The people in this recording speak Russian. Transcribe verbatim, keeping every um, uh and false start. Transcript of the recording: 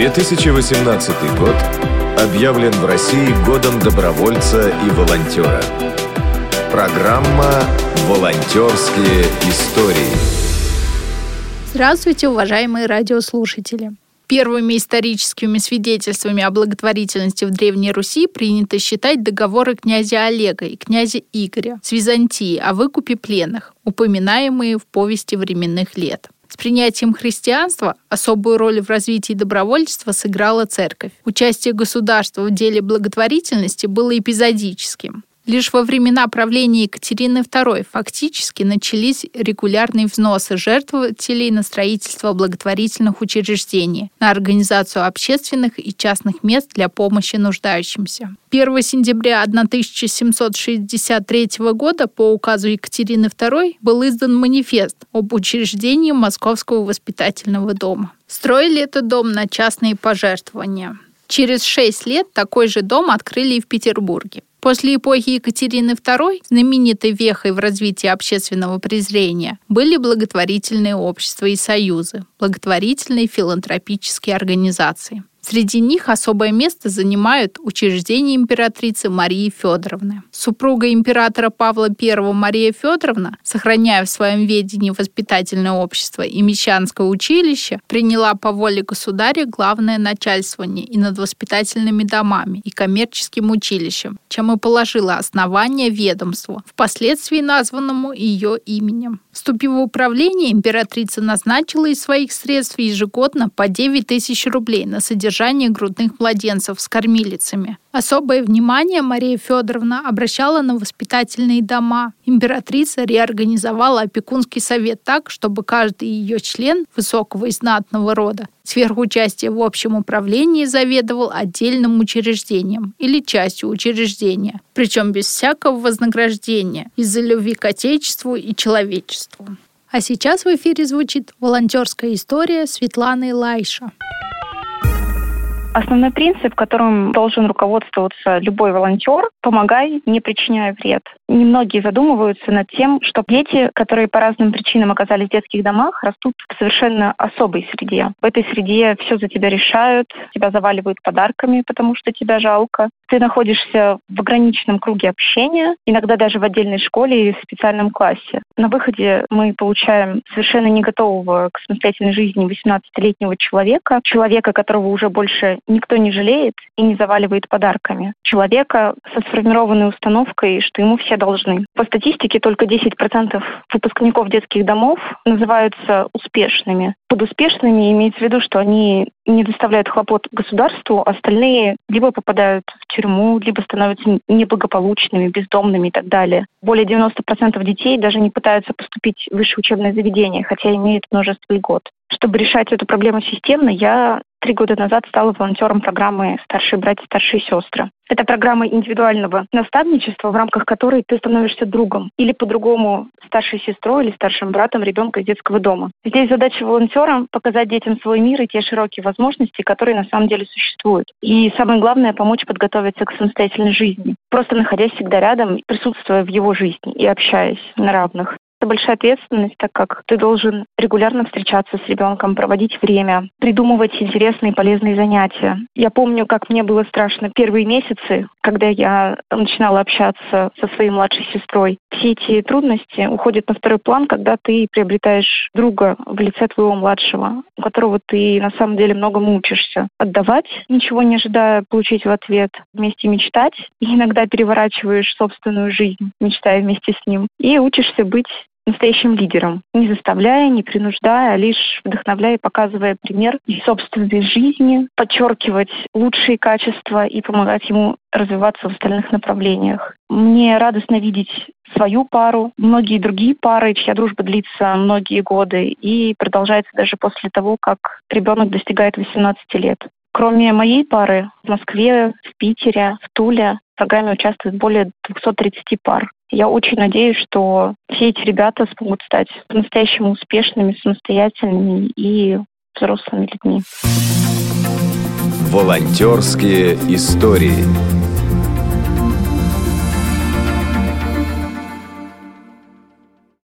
две тысячи восемнадцатый год объявлен в России годом добровольца и волонтера. Программа «Волонтерские истории». Здравствуйте, уважаемые радиослушатели! Первыми историческими свидетельствами о благотворительности в Древней Руси принято считать договоры князя Олега и князя Игоря с Византией о выкупе пленных, упоминаемые в повести временных лет. С принятием христианства особую роль в развитии добровольчества сыграла церковь. Участие государства в деле благотворительности было эпизодическим. Лишь во времена правления Екатерины Второй фактически начались регулярные взносы жертвователей на строительство благотворительных учреждений, на организацию общественных и частных мест для помощи нуждающимся. первого сентября тысяча семьсот шестьдесят третьего года по указу Екатерины Второй был издан манифест об учреждении Московского воспитательного дома. Строили этот дом на частные пожертвования. Через шесть лет такой же дом открыли и в Петербурге. После эпохи Екатерины Второй знаменитой вехой в развитии общественного презрения были благотворительные общества и союзы, благотворительные филантропические организации. Среди них особое место занимают учреждения императрицы Марии Федоровны. Супруга императора Павла Первого Мария Федоровна, сохраняя в своем ведении воспитательное общество и Мещанское училище, приняла по воле государя главное начальствование и над воспитательными домами и коммерческим училищем, чем и положила основание ведомству, впоследствии названному ее именем. Вступив в управление, императрица назначила из своих средств ежегодно по девять тысяч рублей на содержание грудных младенцев с кормилицами. Особое внимание Мария Федоровна обращала на воспитательные дома. Императрица реорганизовала Опекунский совет так, чтобы каждый ее член высокого и знатного рода сверх участия в общем управлении заведовал отдельным учреждением или частью учреждения, причем без всякого вознаграждения из-за любви к Отечеству и человечеству. А сейчас в эфире звучит волонтерская история Светланы Лайша. Основной принцип, которым должен руководствоваться любой волонтер – помогай, не причиняя вред. Немногие задумываются над тем, что дети, которые по разным причинам оказались в детских домах, растут в совершенно особой среде. В этой среде все за тебя решают, тебя заваливают подарками, потому что тебя жалко. Ты находишься в ограниченном круге общения, иногда даже в отдельной школе или в специальном классе. На выходе мы получаем совершенно не готового к самостоятельной жизни восемнадцатилетнего человека, человека, которого уже больше никто не жалеет и не заваливает подарками. Человека со сформированной установкой, что ему все должны. По статистике только десять процентов выпускников детских домов называются успешными. Под успешными имеется в виду, что они не доставляют хлопот государству, остальные либо попадают в тюрьму, либо становятся неблагополучными, бездомными и так далее. Более девяносто процентов детей даже не пытаются поступить в высшее учебное заведение, хотя имеют множество льгот. Чтобы решать эту проблему системно, я три года назад стала волонтером программы «Старшие братья, старшие сестры». Это программа индивидуального наставничества, в рамках которой ты становишься другом или по-другому старшей сестрой или старшим братом ребенка из детского дома. Здесь задача волонтера – показать детям свой мир и те широкие возможности, которые на самом деле существуют. И самое главное – помочь подготовиться к самостоятельной жизни, просто находясь всегда рядом, присутствуя в его жизни и общаясь на равных. Это большая ответственность, так как ты должен регулярно встречаться с ребенком, проводить время, придумывать интересные и полезные занятия. Я помню, как мне было страшно первые месяцы, когда я начинала общаться со своей младшей сестрой. Все эти трудности уходят на второй план, когда ты приобретаешь друга в лице твоего младшего, у которого ты на самом деле многому учишься. Отдавать, ничего не ожидая получить в ответ, вместе мечтать. И иногда переворачиваешь собственную жизнь, мечтая вместе с ним. И учишься быть настоящим лидером, не заставляя, не принуждая, а лишь вдохновляя и показывая пример из собственной жизни, подчеркивать лучшие качества и помогать ему развиваться в остальных направлениях. Мне радостно видеть свою пару, многие другие пары, чья дружба длится многие годы и продолжается даже после того, как ребенок достигает восемнадцати лет. Кроме моей пары, в Москве, в Питере, в Туле в программе участвует более двухсот тридцати пар. Я очень надеюсь, что все эти ребята смогут стать по-настоящему успешными, самостоятельными и взрослыми людьми. Волонтерские истории.